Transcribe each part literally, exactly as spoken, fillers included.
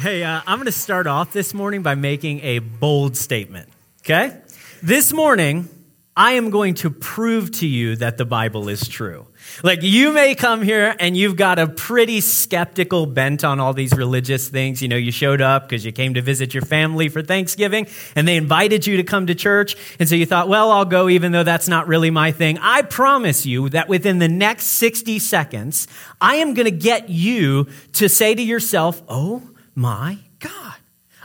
Hey, uh, I'm going to start off this morning by making a bold statement, okay? This morning, I am going to prove to you that the Bible is true. Like, you may come here and you've got a pretty skeptical bent on all these religious things. You know, you showed up because you came to visit your family for Thanksgiving, and they invited you to come to church, and so you thought, well, I'll go even though that's not really my thing. I promise you that within the next sixty seconds, I am going to get you to say to yourself, oh, my God,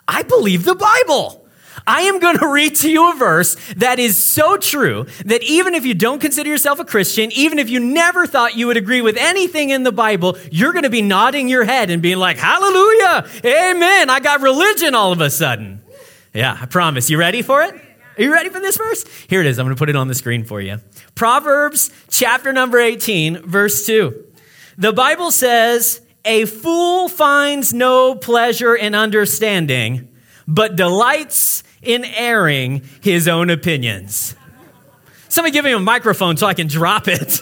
I believe the Bible. I am going to read to you a verse that is so true that even if you don't consider yourself a Christian, even if you never thought you would agree with anything in the Bible, you're going to be nodding your head and being like, hallelujah, amen, I got religion all of a sudden. Yeah, I promise. You ready for it? Are you ready for this verse? Here it is. I'm going to put it on the screen for you. Proverbs chapter number eighteen, verse two. The Bible says, a fool finds no pleasure in understanding, but delights in airing his own opinions. Somebody give me a microphone so I can drop it.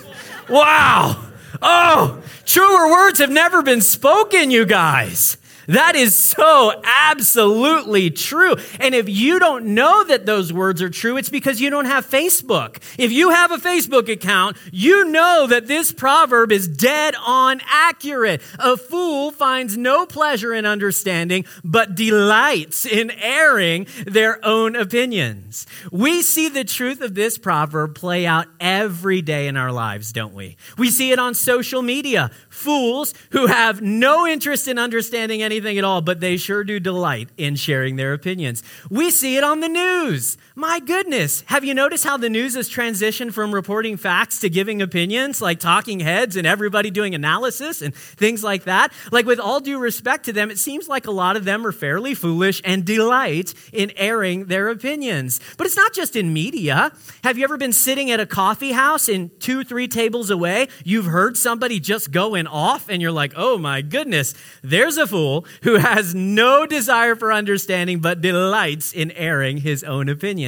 Wow. Oh, truer words have never been spoken, you guys. That is so absolutely true. And if you don't know that those words are true, it's because you don't have Facebook. If you have a Facebook account, you know that this proverb is dead on accurate. A fool finds no pleasure in understanding, but delights in airing their own opinions. We see the truth of this proverb play out every day in our lives, don't we? We see it on social media. Fools who have no interest in understanding anything anything at all, but they sure do delight in sharing their opinions. We see it on the news. My goodness, have you noticed how the news has transitioned from reporting facts to giving opinions, like talking heads and everybody doing analysis and things like that? Like, with all due respect to them, it seems like a lot of them are fairly foolish and delight in airing their opinions. But it's not just in media. Have you ever been sitting at a coffee house and two, three tables away, you've heard somebody just going off and you're like, oh my goodness, there's a fool who has no desire for understanding but delights in airing his own opinions.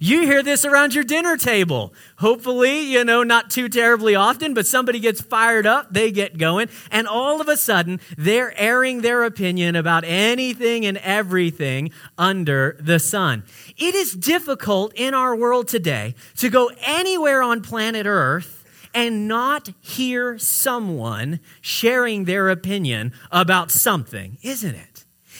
You hear this around your dinner table. Hopefully, you know, not too terribly often, but somebody gets fired up, they get going, and all of a sudden, they're airing their opinion about anything and everything under the sun. It is difficult in our world today to go anywhere on planet Earth and not hear someone sharing their opinion about something, isn't it?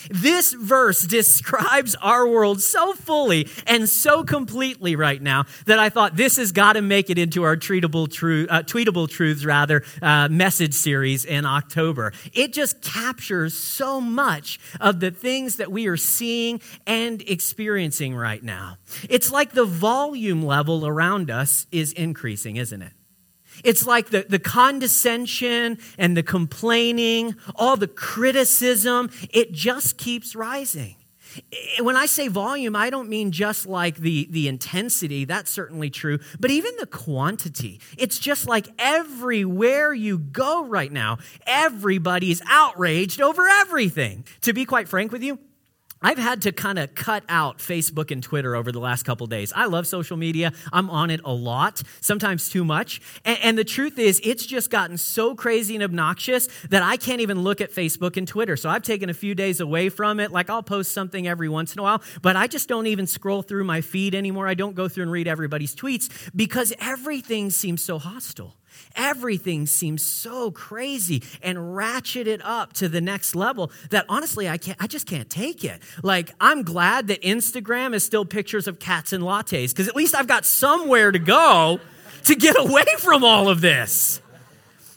This verse describes our world so fully and so completely right now that I thought this has got to make it into our treatable tru- uh, tweetable truths rather uh, message series in October. It just captures so much of the things that we are seeing and experiencing right now. It's like the volume level around us is increasing, isn't it? It's like the, the condescension and the complaining, all the criticism, it just keeps rising. When I say volume, I don't mean just like the, the intensity, that's certainly true, but even the quantity. It's just like everywhere you go right now, everybody's outraged over everything. To be quite frank with you, I've had to kind of cut out Facebook and Twitter over the last couple days. I love social media. I'm on it a lot, sometimes too much. And, and the truth is, it's just gotten so crazy and obnoxious that I can't even look at Facebook and Twitter. So I've taken a few days away from it. Like, I'll post something every once in a while, but I just don't even scroll through my feed anymore. I don't go through and read everybody's tweets because everything seems so hostile. Everything seems so crazy and ratcheted up to the next level that honestly, I can't. I just can't take it. Like, I'm glad that Instagram is still pictures of cats and lattes because at least I've got somewhere to go to get away from all of this.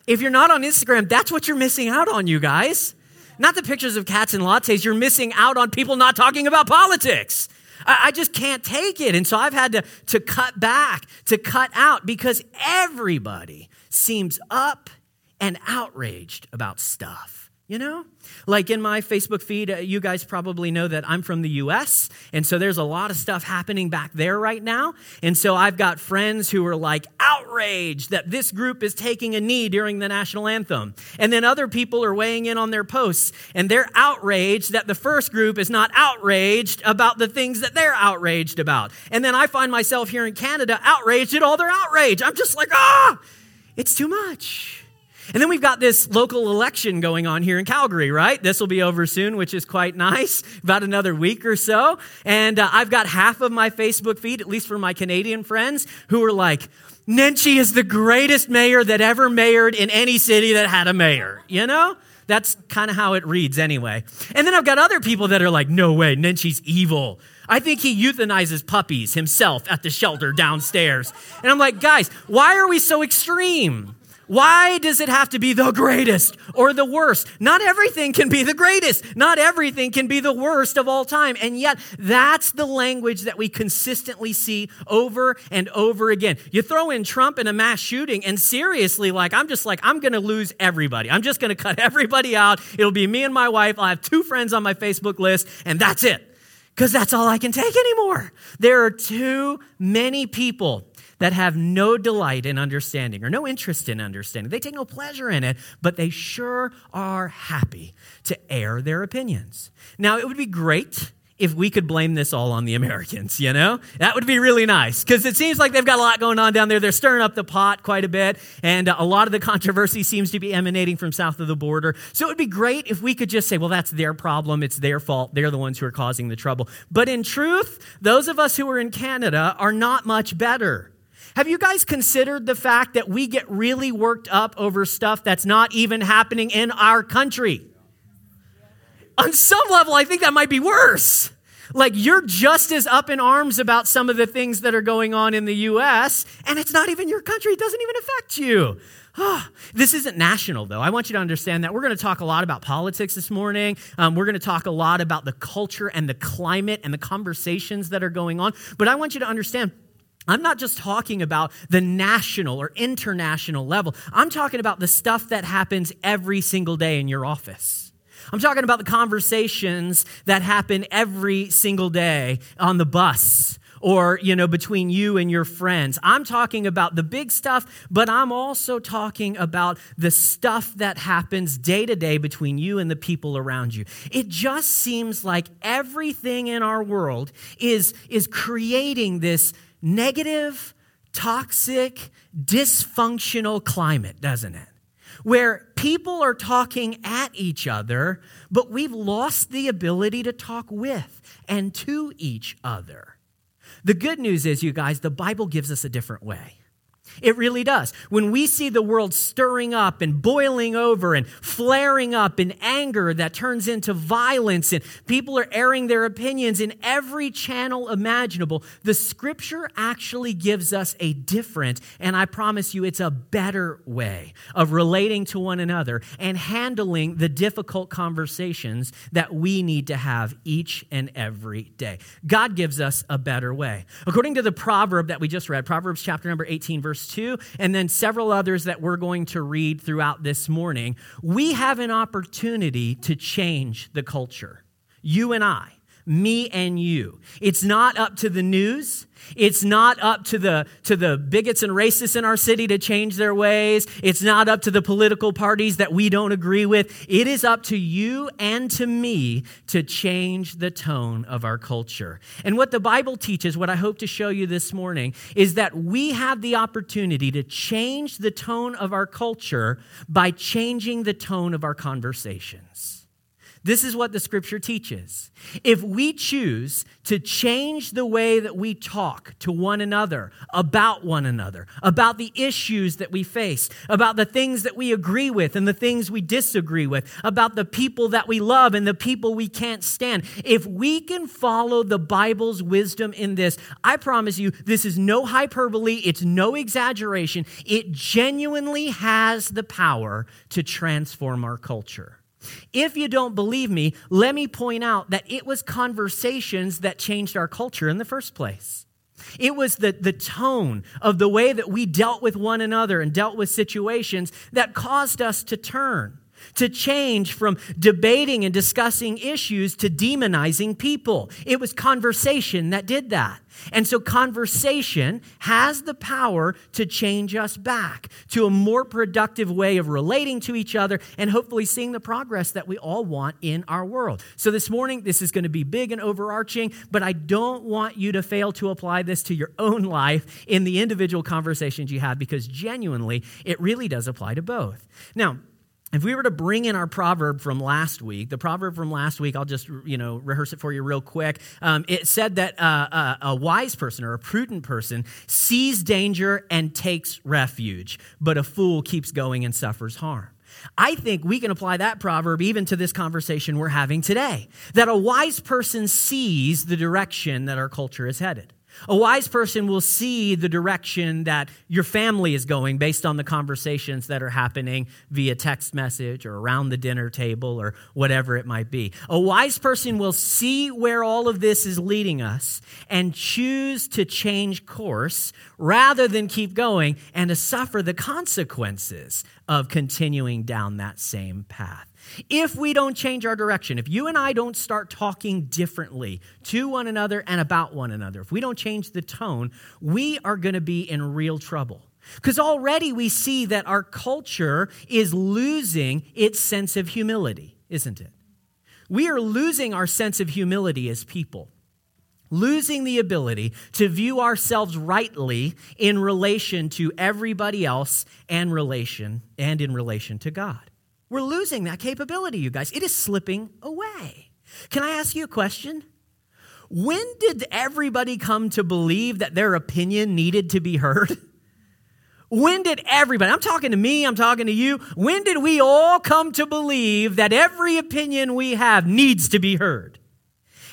If you're not on Instagram, that's what you're missing out on, you guys. Not the pictures of cats and lattes. You're missing out on people not talking about politics. I just can't take it. And so I've had to, to cut back, to cut out, because everybody seems up and outraged about stuff, you know? Like, in my Facebook feed, you guys probably know that I'm from the U S, and so there's a lot of stuff happening back there right now. And so I've got friends who are like outraged that this group is taking a knee during the national anthem. And then other people are weighing in on their posts, and they're outraged that the first group is not outraged about the things that they're outraged about. And then I find myself here in Canada outraged at all their outrage. I'm just like, ah, it's too much. And then we've got this local election going on here in Calgary, right? This will be over soon, which is quite nice, about another week or so. And uh, I've got half of my Facebook feed, at least for my Canadian friends, who are like, Nenshi is the greatest mayor that ever mayored in any city that had a mayor, you know? That's kind of how it reads anyway. And then I've got other people that are like, no way, Nenshi's evil. I think he euthanizes puppies himself at the shelter downstairs. And I'm like, guys, why are we so extreme? Why does it have to be the greatest or the worst? Not everything can be the greatest. Not everything can be the worst of all time. And yet, that's the language that we consistently see over and over again. You throw in Trump in a mass shooting, and seriously, like, I'm just like, I'm going to lose everybody. I'm just going to cut everybody out. It'll be me and my wife. I'll have two friends on my Facebook list, and that's it. Because that's all I can take anymore. There are too many people that have no delight in understanding or no interest in understanding. They take no pleasure in it, but they sure are happy to air their opinions. Now, it would be great if we could blame this all on the Americans, you know? That would be really nice, because it seems like they've got a lot going on down there. They're stirring up the pot quite a bit, and a lot of the controversy seems to be emanating from south of the border. So it would be great if we could just say, well, that's their problem. It's their fault. They're the ones who are causing the trouble. But in truth, those of us who are in Canada are not much better. Have you guys considered the fact that we get really worked up over stuff that's not even happening in our country? On some level, I think that might be worse. Like, you're just as up in arms about some of the things that are going on in the U S, and it's not even your country. It doesn't even affect you. Oh, this isn't national, though. I want you to understand that. We're going to talk a lot about politics this morning. Um, we're going to talk a lot about the culture and the climate and the conversations that are going on. But I want you to understand, I'm not just talking about the national or international level. I'm talking about the stuff that happens every single day in your office. I'm talking about the conversations that happen every single day on the bus or, you know, between you and your friends. I'm talking about the big stuff, but I'm also talking about the stuff that happens day to day between you and the people around you. It just seems like everything in our world is, is creating this negative, toxic, dysfunctional climate, doesn't it? Where people are talking at each other, but we've lost the ability to talk with and to each other. The good news is, you guys, the Bible gives us a different way. It really does. When we see the world stirring up and boiling over and flaring up in anger that turns into violence, and people are airing their opinions in every channel imaginable, the Scripture actually gives us a different, and I promise you it's a better way of relating to one another and handling the difficult conversations that we need to have each and every day. God gives us a better way. According to the proverb that we just read, Proverbs chapter number eighteen, verse two, and then several others that we're going to read throughout this morning, we have an opportunity to change the culture. You and I, me and you. It's not up to the news. It's not up to the to the bigots and racists in our city to change their ways. It's not up to the political parties that we don't agree with. It is up to you and to me to change the tone of our culture. And what the Bible teaches, what I hope to show you this morning, is that we have the opportunity to change the tone of our culture by changing the tone of our conversations. This is what the Scripture teaches. If we choose to change the way that we talk to one another, about one another, about the issues that we face, about the things that we agree with and the things we disagree with, about the people that we love and the people we can't stand, if we can follow the Bible's wisdom in this, I promise you, this is no hyperbole, it's no exaggeration. It genuinely has the power to transform our culture. If you don't believe me, let me point out that it was conversations that changed our culture in the first place. It was the, the tone of the way that we dealt with one another and dealt with situations that caused us to turn. to change from debating and discussing issues to demonizing people. It was conversation that did that. And so conversation has the power to change us back to a more productive way of relating to each other and hopefully seeing the progress that we all want in our world. So this morning, this is going to be big and overarching, but I don't want you to fail to apply this to your own life in the individual conversations you have, because genuinely, it really does apply to both. Now, if we were to bring in our proverb from last week, the proverb from last week, I'll just, you know, rehearse it for you real quick. Um, it said that uh, a, a wise person or a prudent person sees danger and takes refuge, but a fool keeps going and suffers harm. I think we can apply that proverb even to this conversation we're having today, that a wise person sees the direction that our culture is headed. A wise person will see the direction that your family is going based on the conversations that are happening via text message or around the dinner table or whatever it might be. A wise person will see where all of this is leading us and choose to change course rather than keep going and to suffer the consequences of continuing down that same path. If we don't change our direction, if you and I don't start talking differently to one another and about one another, if we don't change the tone, we are going to be in real trouble. Because already we see that our culture is losing its sense of humility, isn't it? We are losing our sense of humility as people, losing the ability to view ourselves rightly in relation to everybody else and relation and in relation to God. We're losing that capability, you guys. It is slipping away. Can I ask you a question? When did everybody come to believe that their opinion needed to be heard? When did everybody, I'm talking to me, I'm talking to you, when did we all come to believe that every opinion we have needs to be heard?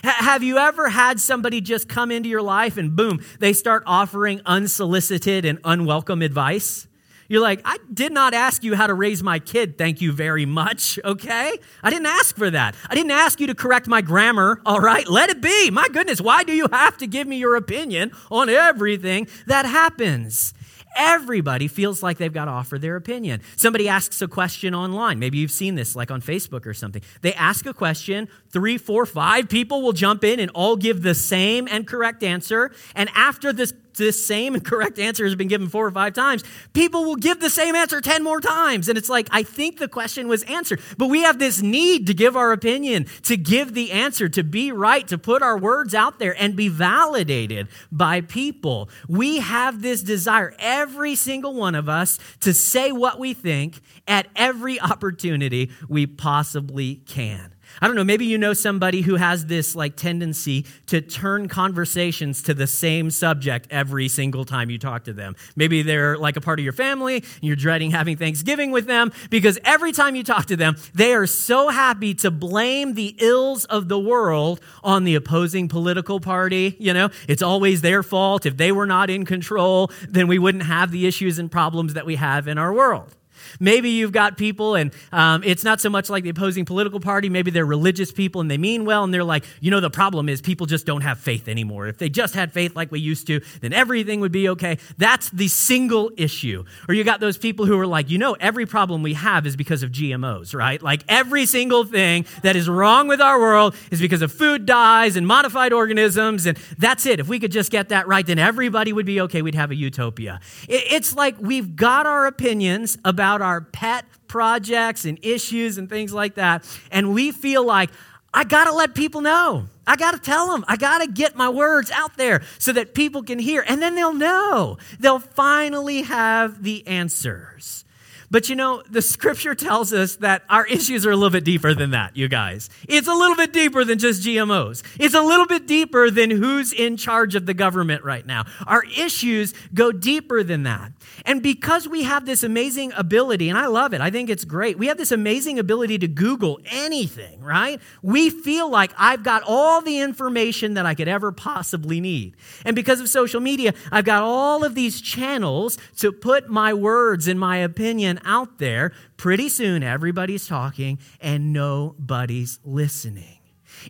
Have you ever had somebody just come into your life and boom, they start offering unsolicited and unwelcome advice? You're like, I did not ask you how to raise my kid, thank you very much, okay? I didn't ask for that. I didn't ask you to correct my grammar, all right? Let it be. My goodness, why do you have to give me your opinion on everything that happens? Everybody feels like they've got to offer their opinion. Somebody asks a question online. Maybe you've seen this, like on Facebook or something. They ask a question, three, four, five people will jump in and all give the same and correct answer. And after this this same and correct answer has been given four or five times, people will give the same answer ten more times. And it's like, I think the question was answered. But we have this need to give our opinion, to give the answer, to be right, to put our words out there and be validated by people. We have this desire, every single one of us, to say what we think at every opportunity we possibly can. I don't know, maybe you know somebody who has this like tendency to turn conversations to the same subject every single time you talk to them. Maybe they're like a part of your family, and you're dreading having Thanksgiving with them because every time you talk to them, they are so happy to blame the ills of the world on the opposing political party. You know, it's always their fault. If they were not in control, then we wouldn't have the issues and problems that we have in our world. Maybe you've got people and um, it's not so much like the opposing political party. Maybe they're religious people and they mean well and they're like, you know, the problem is people just don't have faith anymore. If they just had faith like we used to, then everything would be okay. That's the single issue. Or you got those people who are like, you know, every problem we have is because of G M Os, right? Like every single thing that is wrong with our world is because of food dyes and modified organisms and that's it. If we could just get that right, then everybody would be okay. We'd have a utopia. It's like we've got our opinions about our pet projects and issues and things like that. And we feel like, I got to let people know. I got to tell them. I got to get my words out there so that people can hear. And then they'll know. They'll finally have the answers. But you know, the scripture tells us that our issues are a little bit deeper than that, you guys. It's a little bit deeper than just G M Os. It's a little bit deeper than who's in charge of the government right now. Our issues go deeper than that. And because we have this amazing ability, and I love it, I think it's great, we have this amazing ability to Google anything, right? We feel like I've got all the information that I could ever possibly need. And because of social media, I've got all of these channels to put my words and my opinion out there. Pretty soon everybody's talking and nobody's listening.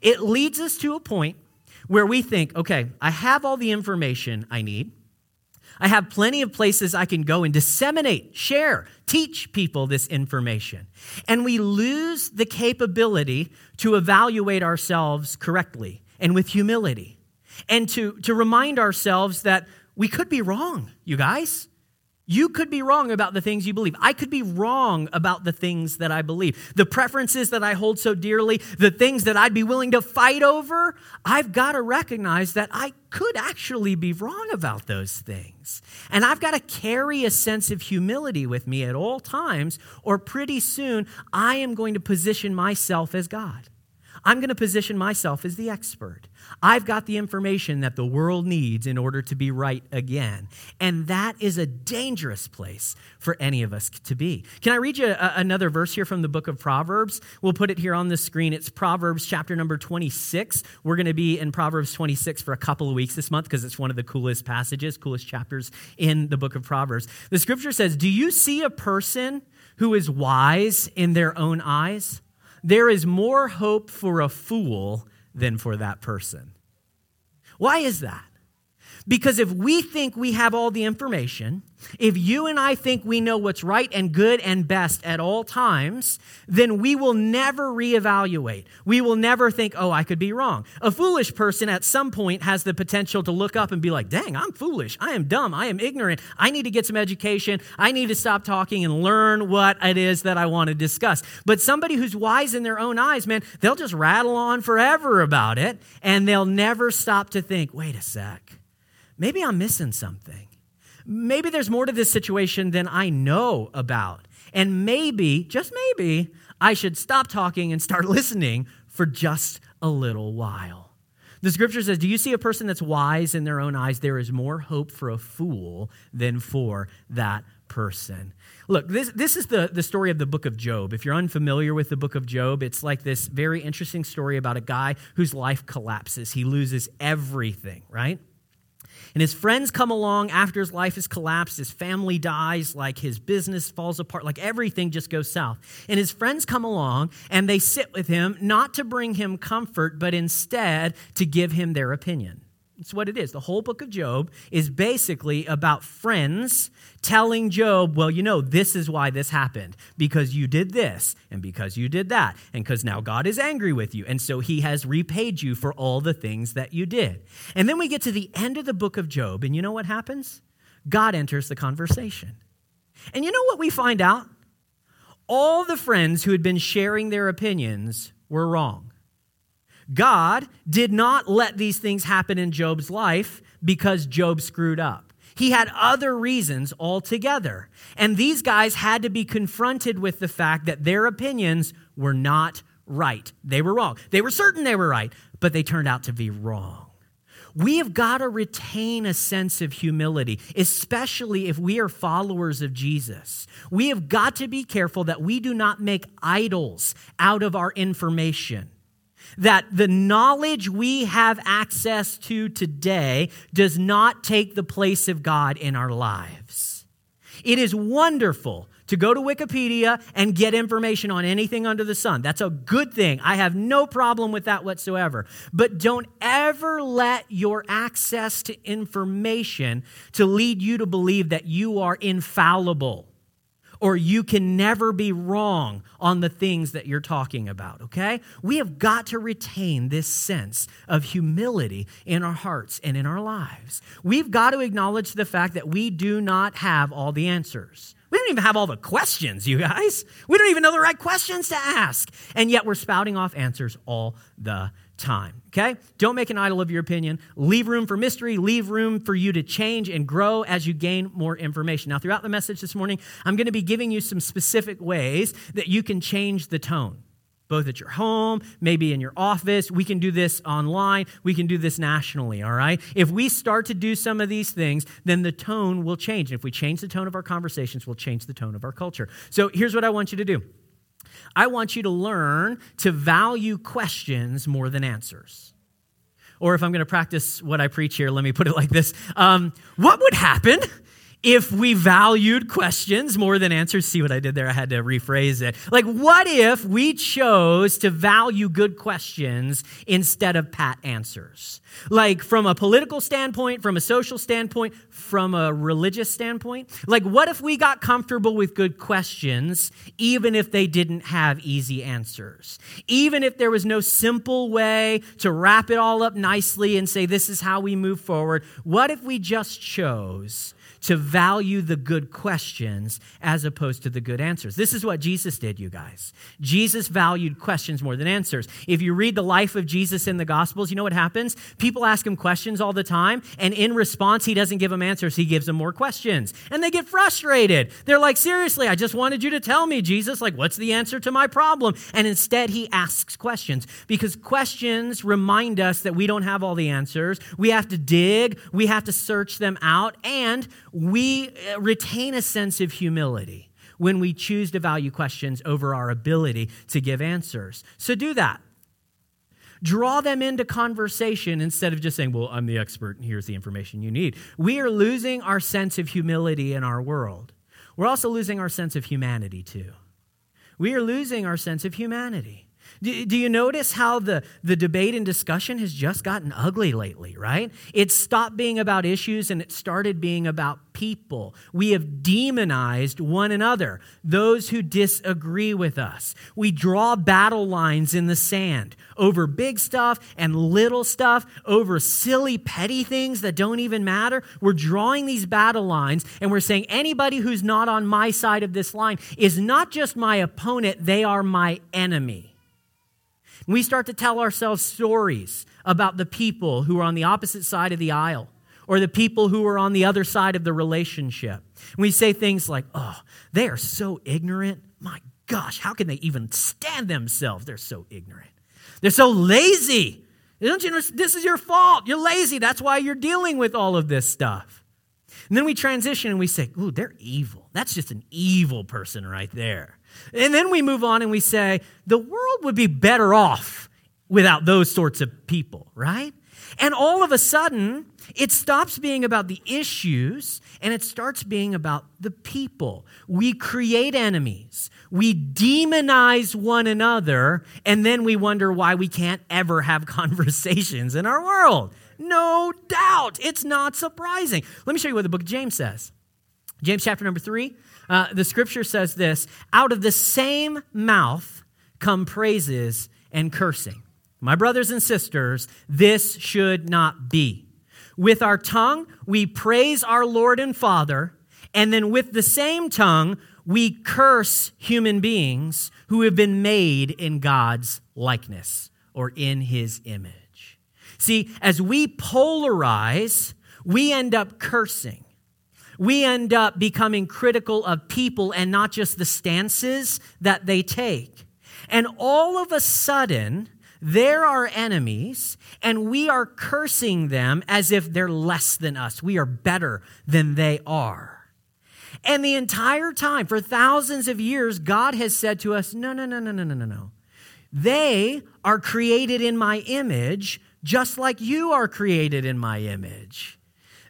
It leads us to a point where we think, okay, I have all the information I need. I have plenty of places I can go and disseminate, share, teach people this information. And we lose the capability to evaluate ourselves correctly and with humility, and to, to remind ourselves that we could be wrong, you guys. You could be wrong about the things you believe. I could be wrong about the things that I believe. The preferences that I hold so dearly, the things that I'd be willing to fight over, I've got to recognize that I could actually be wrong about those things. And I've got to carry a sense of humility with me at all times, or pretty soon I am going to position myself as God. I'm going to position myself as the expert. I've got the information that the world needs in order to be right again. And that is a dangerous place for any of us to be. Can I read you a, another verse here from the book of Proverbs? We'll put it here on the screen. It's Proverbs chapter number twenty-six. We're going to be in Proverbs twenty-six for a couple of weeks this month because it's one of the coolest passages, coolest chapters in the book of Proverbs. The scripture says, "Do you see a person who is wise in their own eyes? There is more hope for a fool than for that person." Why is that? Because if we think we have all the information, if you and I think we know what's right and good and best at all times, then we will never reevaluate. We will never think, oh, I could be wrong. A foolish person at some point has the potential to look up and be like, dang, I'm foolish. I am dumb. I am ignorant. I need to get some education. I need to stop talking and learn what it is that I want to discuss. But somebody who's wise in their own eyes, man, they'll just rattle on forever about it, and they'll never stop to think, wait a sec. Maybe I'm missing something. Maybe there's more to this situation than I know about. And maybe, just maybe, I should stop talking and start listening for just a little while. The scripture says, do you see a person that's wise in their own eyes? There is more hope for a fool than for that person. Look, this, this is the, the story of the book of Job. If you're unfamiliar with the book of Job, it's like this very interesting story about a guy whose life collapses. He loses everything, right? And his friends come along after his life has collapsed, his family dies, like his business falls apart, like everything just goes south. And his friends come along and they sit with him, not to bring him comfort, but instead to give him their opinion. That's what it is. The whole book of Job is basically about friends telling Job, well, you know, this is why this happened, because you did this and because you did that and because now God is angry with you. And so he has repaid you for all the things that you did. And then we get to the end of the book of Job, and you know what happens? God enters the conversation. And you know what we find out? All the friends who had been sharing their opinions were wrong. God did not let these things happen in Job's life because Job screwed up. He had other reasons altogether. And these guys had to be confronted with the fact that their opinions were not right. They were wrong. They were certain they were right, but they turned out to be wrong. We have got to retain a sense of humility, especially if we are followers of Jesus. We have got to be careful that we do not make idols out of our information. That the knowledge we have access to today does not take the place of God in our lives. It is wonderful to go to Wikipedia and get information on anything under the sun. That's a good thing. I have no problem with that whatsoever. But don't ever let your access to information to lead you to believe that you are infallible, or you can never be wrong on the things that you're talking about, okay? We have got to retain this sense of humility in our hearts and in our lives. We've got to acknowledge the fact that we do not have all the answers. We don't even have all the questions, you guys. We don't even know the right questions to ask. And yet we're spouting off answers all the time, okay? Don't make an idol of your opinion. Leave room for mystery. Leave room for you to change and grow as you gain more information. Now, throughout the message this morning, I'm going to be giving you some specific ways that you can change the tone, both at your home, maybe in your office. We can do this online. We can do this nationally, all right? If we start to do some of these things, then the tone will change. And if we change the tone of our conversations, we'll change the tone of our culture. So here's what I want you to do. I want you to learn to value questions more than answers. Or if I'm going to practice what I preach here, let me put it like this. Um, what would happen if we valued questions more than answers, see what I did there? I had to rephrase it. Like, what if we chose to value good questions instead of pat answers? Like, from a political standpoint, from a social standpoint, from a religious standpoint? Like, what if we got comfortable with good questions, even if they didn't have easy answers? Even if there was no simple way to wrap it all up nicely and say, this is how we move forward? What if we just chose to value the good questions as opposed to the good answers? This is what Jesus did, you guys. Jesus valued questions more than answers. If you read the life of Jesus in the Gospels, you know what happens? People ask him questions all the time, and in response, he doesn't give them answers. He gives them more questions, and they get frustrated. They're like, seriously, I just wanted you to tell me, Jesus, like, what's the answer to my problem? And instead, he asks questions, because questions remind us that we don't have all the answers. We have to dig. We have to search them out, and we retain a sense of humility when we choose to value questions over our ability to give answers. So do that. Draw them into conversation instead of just saying, well, I'm the expert and here's the information you need. We are losing our sense of humility in our world. We're also losing our sense of humanity too. We are losing our sense of humanity. Do, do you notice how the, the debate and discussion has just gotten ugly lately, right? It stopped being about issues and it started being about people. We have demonized one another, those who disagree with us. We draw battle lines in the sand over big stuff and little stuff, over silly, petty things that don't even matter. We're drawing these battle lines and we're saying anybody who's not on my side of this line is not just my opponent, they are my enemy. We start to tell ourselves stories about the people who are on the opposite side of the aisle or the people who are on the other side of the relationship. We say things like, oh, they are so ignorant. My gosh, how can they even stand themselves? They're so ignorant. They're so lazy. Don't you know, this is your fault. You're lazy. That's why you're dealing with all of this stuff. And then we transition and we say, ooh, they're evil. That's just an evil person right there. And then we move on and we say, the world would be better off without those sorts of people, right? And all of a sudden, it stops being about the issues and it starts being about the people. We create enemies. We demonize one another. And then we wonder why we can't ever have conversations in our world. No doubt. It's not surprising. Let me show you what the book of James says. James chapter number three. Uh, the scripture says this, out of the same mouth come praises and cursing. My brothers and sisters, this should not be. With our tongue, we praise our Lord and Father, and then with the same tongue, we curse human beings who have been made in God's likeness or in his image. See, as we polarize, we end up cursing. We end up becoming critical of people and not just the stances that they take. And all of a sudden, they're our enemies, and we are cursing them as if they're less than us. We are better than they are. And the entire time, for thousands of years, God has said to us, no, no, no, no, no, no, no, no. They are created in my image, just like you are created in my image.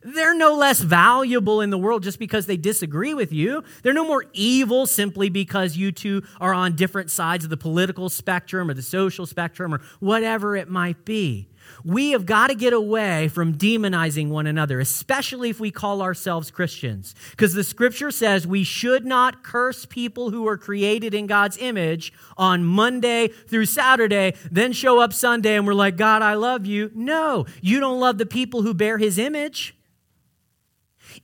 They're no less valuable in the world just because they disagree with you. They're no more evil simply because you two are on different sides of the political spectrum or the social spectrum or whatever it might be. We have got to get away from demonizing one another, especially if we call ourselves Christians, because the scripture says we should not curse people who are created in God's image on Monday through Saturday, then show up Sunday and we're like, God, I love you. No, you don't love the people who bear his image.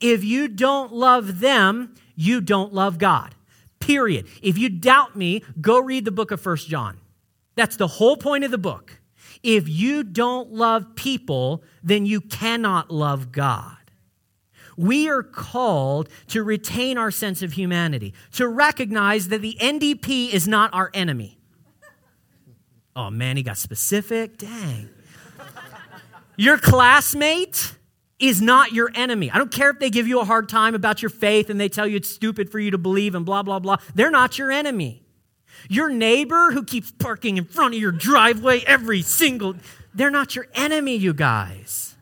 If you don't love them, you don't love God, period. If you doubt me, go read the book of First John. That's the whole point of the book. If you don't love people, then you cannot love God. We are called to retain our sense of humanity, to recognize that the N D P is not our enemy. Oh man, he got specific. Dang. Your classmate is not your enemy. I don't care if they give you a hard time about your faith and they tell you it's stupid for you to believe and blah, blah, blah. They're not your enemy. Your neighbor who keeps parking in front of your driveway every single... They're not your enemy, you guys.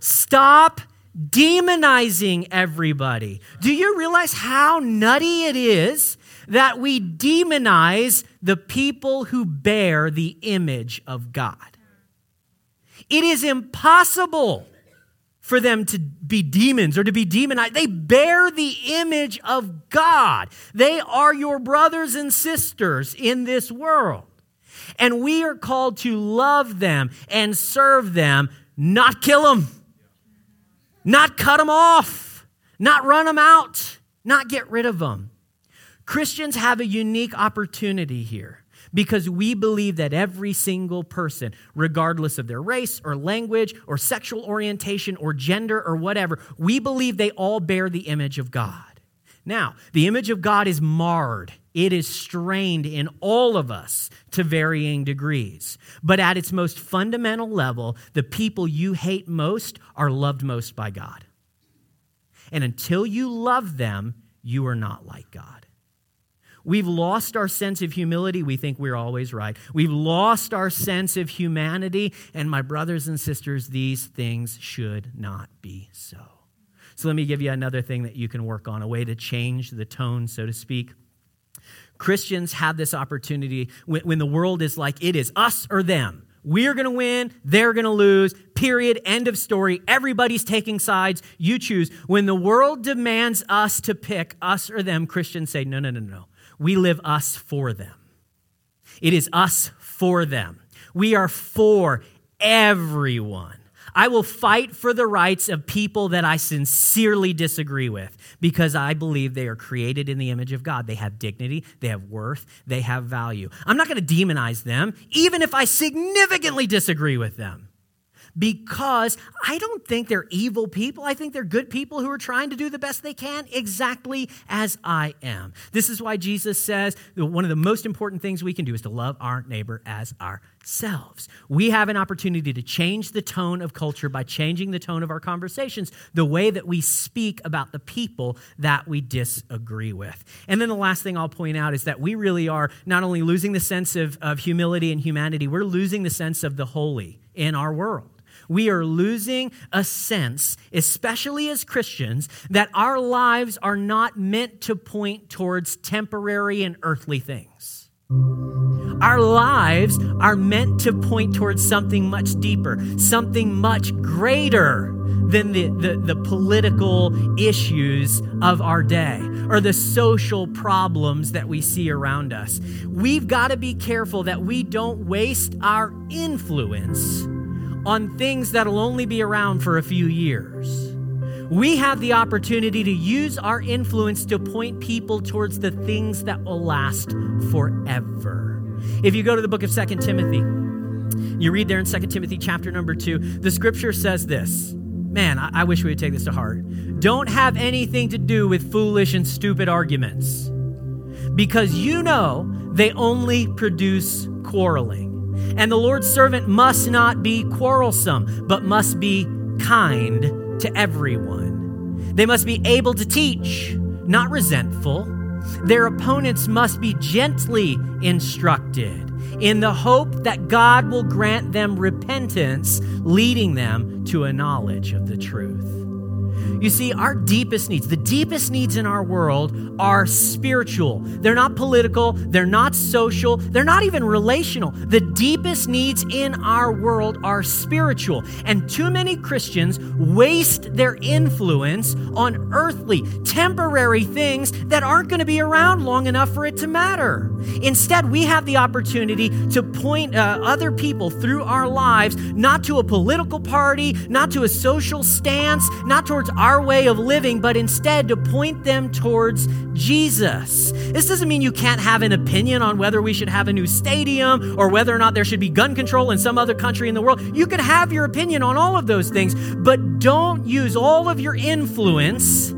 Stop demonizing everybody. Do you realize how nutty it is that we demonize the people who bear the image of God? It is impossible for them to be demons or to be demonized. They bear the image of God. They are your brothers and sisters in this world. And we are called to love them and serve them, not kill them, not cut them off, not run them out, not get rid of them. Christians have a unique opportunity here, because we believe that every single person, regardless of their race or language or sexual orientation or gender or whatever, we believe they all bear the image of God. Now, the image of God is marred. It is strained in all of us to varying degrees. But at its most fundamental level, the people you hate most are loved most by God. And until you love them, you are not like God. We've lost our sense of humility. We think we're always right. We've lost our sense of humanity. And my brothers and sisters, these things should not be so. So let me give you another thing that you can work on, a way to change the tone, so to speak. Christians have this opportunity when, when the world is like, it is us or them. We're going to win. They're going to lose. Period. End of story. Everybody's taking sides. You choose. When the world demands us to pick us or them, Christians say, no, no, no, no. We live us for them. It is us for them. We are for everyone. I will fight for the rights of people that I sincerely disagree with, because I believe they are created in the image of God. They have dignity, they have worth, they have value. I'm not going to demonize them, even if I significantly disagree with them, because I don't think they're evil people. I think they're good people who are trying to do the best they can, exactly as I am. This is why Jesus says one of the most important things we can do is to love our neighbor as ourselves. We have an opportunity to change the tone of culture by changing the tone of our conversations, the way that we speak about the people that we disagree with. And then the last thing I'll point out is that we really are not only losing the sense of, of humility and humanity, we're losing the sense of the holy in our world. We are losing a sense, especially as Christians, that our lives are not meant to point towards temporary and earthly things. Our lives are meant to point towards something much deeper, something much greater than the, the, the political issues of our day or the social problems that we see around us. We've got to be careful that we don't waste our influence on things that'll only be around for a few years. We have the opportunity to use our influence to point people towards the things that will last forever. If you go to the book of Second Timothy, you read there in Second Timothy chapter number two, the scripture says this. Man, I, I wish we would take this to heart. Don't have anything to do with foolish and stupid arguments, because you know they only produce quarreling. And the Lord's servant must not be quarrelsome, but must be kind to everyone. They must be able to teach, not resentful. Their opponents must be gently instructed, in the hope that God will grant them repentance, leading them to a knowledge of the truth. You see, our deepest needs, the deepest needs in our world are spiritual. They're not political. They're not social. They're not even relational. The deepest needs in our world are spiritual. And too many Christians waste their influence on earthly, temporary things that aren't going to be around long enough for it to matter. Instead, we have the opportunity to point uh, other people through our lives, not to a political party, not to a social stance, not towards our way of living, but instead to point them towards Jesus. This doesn't mean you can't have an opinion on whether we should have a new stadium or whether or not there should be gun control in some other country in the world. You can have your opinion on all of those things, but don't use all of your influence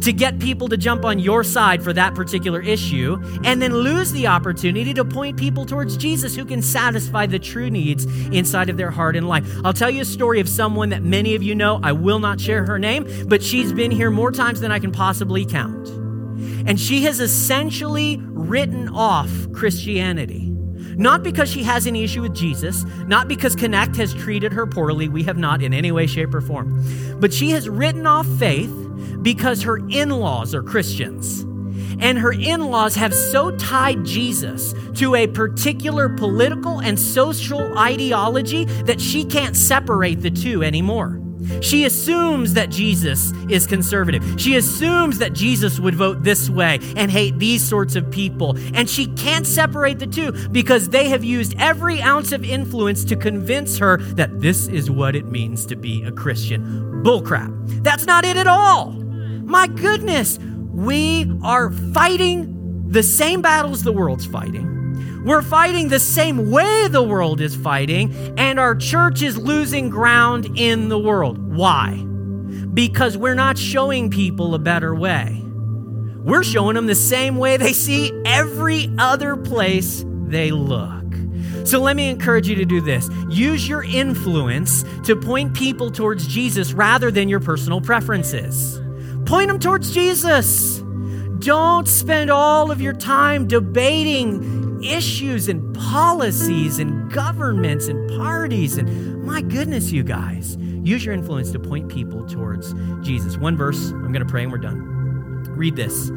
to get people to jump on your side for that particular issue and then lose the opportunity to point people towards Jesus, who can satisfy the true needs inside of their heart and life. I'll tell you a story of someone that many of you know. I will not share her name, but she's been here more times than I can possibly count. And she has essentially written off Christianity, Not because she has any issue with Jesus, not because Connect has treated her poorly. We have not in any way, shape, or form. But she has written off faith because her in-laws are Christians. And her in-laws have so tied Jesus to a particular political and social ideology that she can't separate the two anymore. She assumes that Jesus is conservative. She assumes that Jesus would vote this way and hate these sorts of people. And she can't separate the two because they have used every ounce of influence to convince her that this is what it means to be a Christian. Bullcrap. That's not it at all. My goodness. We are fighting the same battles the world's fighting. We're fighting the same way the world is fighting, and our church is losing ground in the world. Why? Because we're not showing people a better way. We're showing them the same way they see every other place they look. So let me encourage you to do this. Use your influence to point people towards Jesus rather than your personal preferences. Point them towards Jesus. Don't spend all of your time debating issues and policies and governments and parties. And my goodness, you guys, use your influence to point people towards Jesus. One verse, I'm going to pray and we're done. Read this.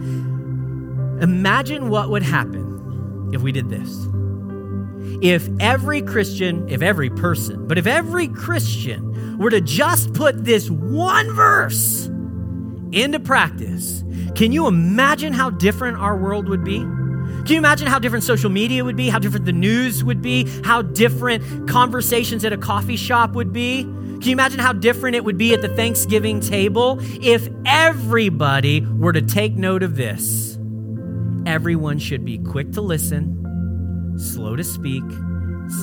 Imagine what would happen if we did this. If every Christian, if every person, but if every Christian were to just put this one verse into practice, can you imagine how different our world would be? Can you imagine how different social media would be, how different the news would be, how different conversations at a coffee shop would be? Can you imagine how different it would be at the Thanksgiving table if everybody were to take note of this? Everyone should be quick to listen, slow to speak,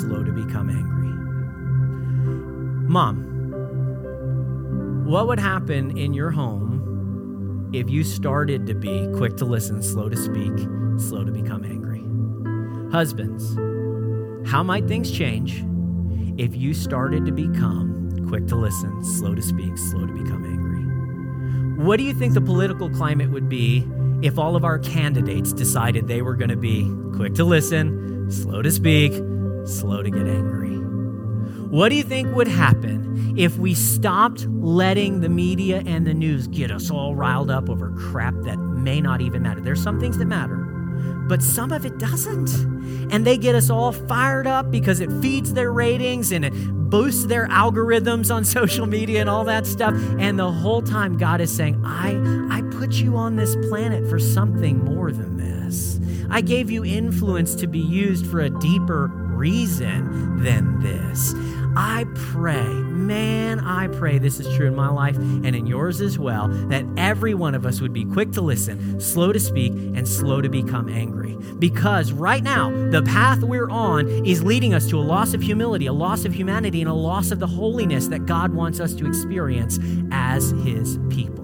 slow to become angry. Mom, what would happen in your home if you started to be quick to listen, slow to speak, slow to become angry? Husbands, how might things change if you started to become quick to listen, slow to speak, slow to become angry? What do you think the political climate would be if all of our candidates decided they were going to be quick to listen, slow to speak, slow to get angry? What do you think would happen if we stopped letting the media and the news get us all riled up over crap that may not even matter? There's some things that matter, but some of it doesn't. And they get us all fired up because it feeds their ratings and it boosts their algorithms on social media and all that stuff. And the whole time God is saying, I, I put you on this planet for something more than this. I gave you influence to be used for a deeper reason than this. I pray, man, I pray this is true in my life and in yours as well, that every one of us would be quick to listen, slow to speak, and slow to become angry. Because right now, the path we're on is leading us to a loss of humility, a loss of humanity, and a loss of the holiness that God wants us to experience as His people.